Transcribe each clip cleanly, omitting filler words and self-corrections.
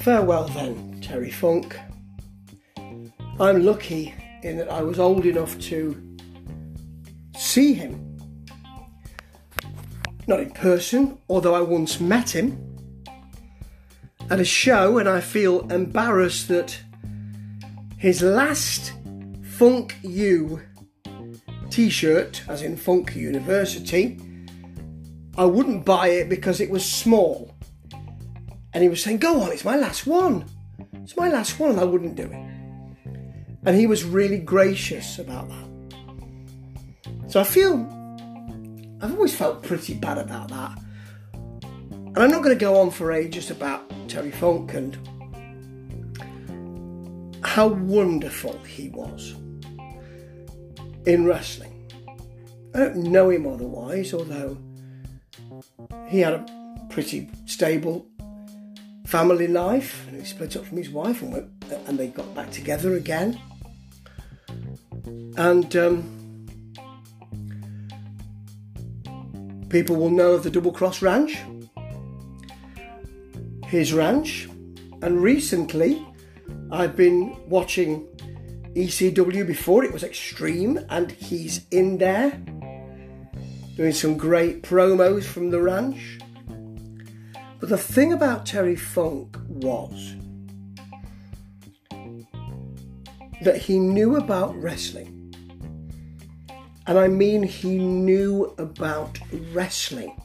Farewell then, Terry Funk. I'm lucky in that I was old enough to see him. Not in person, although I once met him at a show, and I feel embarrassed that his last Funk U t-shirt, as in Funk University, I wouldn't buy it because it was small. And he was saying, go on, it's my last one, and I wouldn't do it. And he was really gracious about that. So I've always felt pretty bad about that. And I'm not going to go on for ages about Terry Funk and how wonderful he was in wrestling. I don't know him otherwise, although he had a pretty stable family life, and he split up from his wife and they got back together again. And people will know of the Double Cross Ranch, his ranch, and recently I've been watching ECW before it was Extreme, and he's in there doing some great promos from the ranch. But the thing about Terry Funk was that he knew about wrestling. And I mean he knew about wrestling.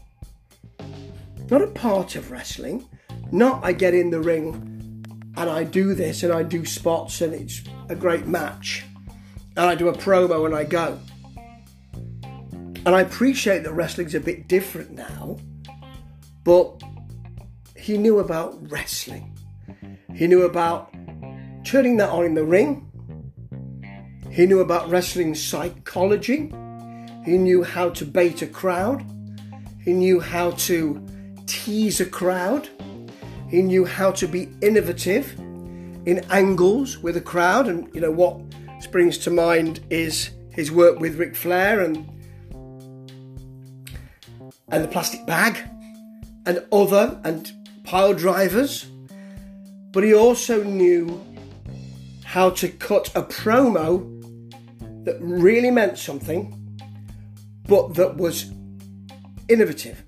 Not a part of wrestling. Not I get in the ring and I do this and I do spots and it's a great match. And I do a promo and I go. And I appreciate that wrestling's a bit different now. But he knew about wrestling. He knew about turning that on in the ring. He knew about wrestling psychology. He knew how to bait a crowd. He knew how to tease a crowd. He knew how to be innovative in angles with a crowd. And, you know, what springs to mind is his work with Ric Flair and the plastic bag and other and pile drivers, but he also knew how to cut a promo that really meant something, but that was innovative.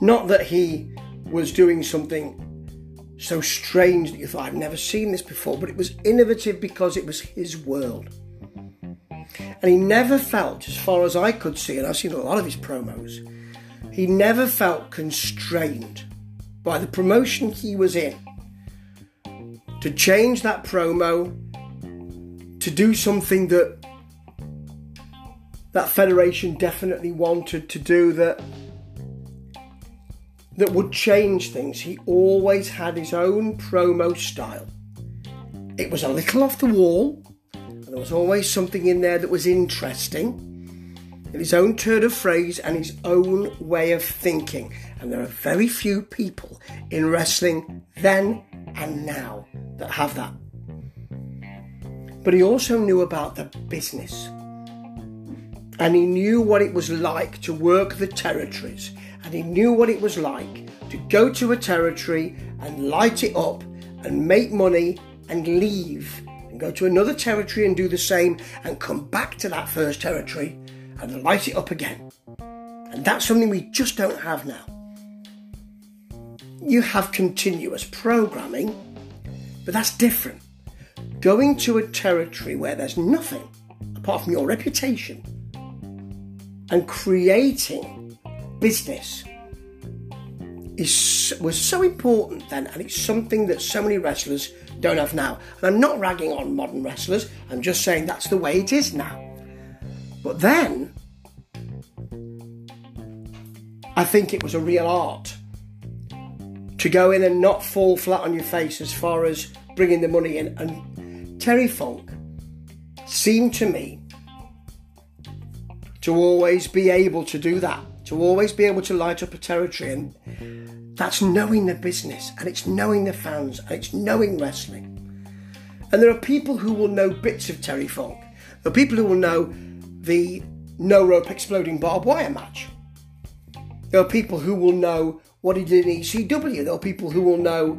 Not that he was doing something so strange that you thought, I've never seen this before, but it was innovative because it was his world. And he never felt, as far as I could see, and I've seen a lot of his promos, he never felt constrained by the promotion he was in to change that promo, to do something that federation definitely wanted to do that would change things. He always had his own promo style. It was a little off the wall, and there was always something in there that was interesting. His own turn of phrase and his own way of thinking. And there are very few people in wrestling then and now that have that. But he also knew about the business. And he knew what it was like to work the territories. And he knew what it was like to go to a territory and light it up and make money and leave and go to another territory and do the same and come back to that first territory and light it up again. And that's something we just don't have now. You have continuous programming, but that's different. Going to a territory where there's nothing apart from your reputation and creating business was so important then, and it's something that so many wrestlers don't have now. And I'm not ragging on modern wrestlers, I'm just saying that's the way it is now. But then, I think it was a real art to go in and not fall flat on your face as far as bringing the money in. And Terry Funk seemed to me to always be able to do that, to always be able to light up a territory. And that's knowing the business, and it's knowing the fans, and it's knowing wrestling. And there are people who will know bits of Terry Funk. There are people who will know the no-rope exploding barbed wire match. There are people who will know what he did in ECW. There are people who will know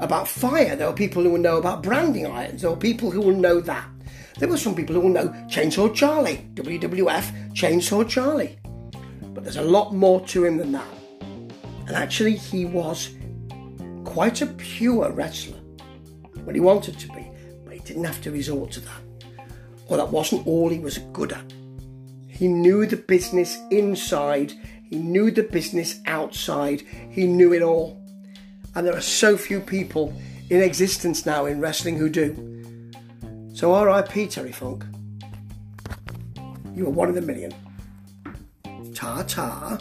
about fire. There were people who will know about branding irons. There were people who will know that. There were some people who will know Chainsaw Charlie, WWF Chainsaw Charlie. But there's a lot more to him than that. And actually, he was quite a pure wrestler when he wanted to be, but he didn't have to resort to that. Or that wasn't all he was good at. He knew the business inside, he knew the business outside, he knew it all. And there are so few people in existence now in wrestling who do. So RIP Terry Funk. You were one in a million. Ta-ta.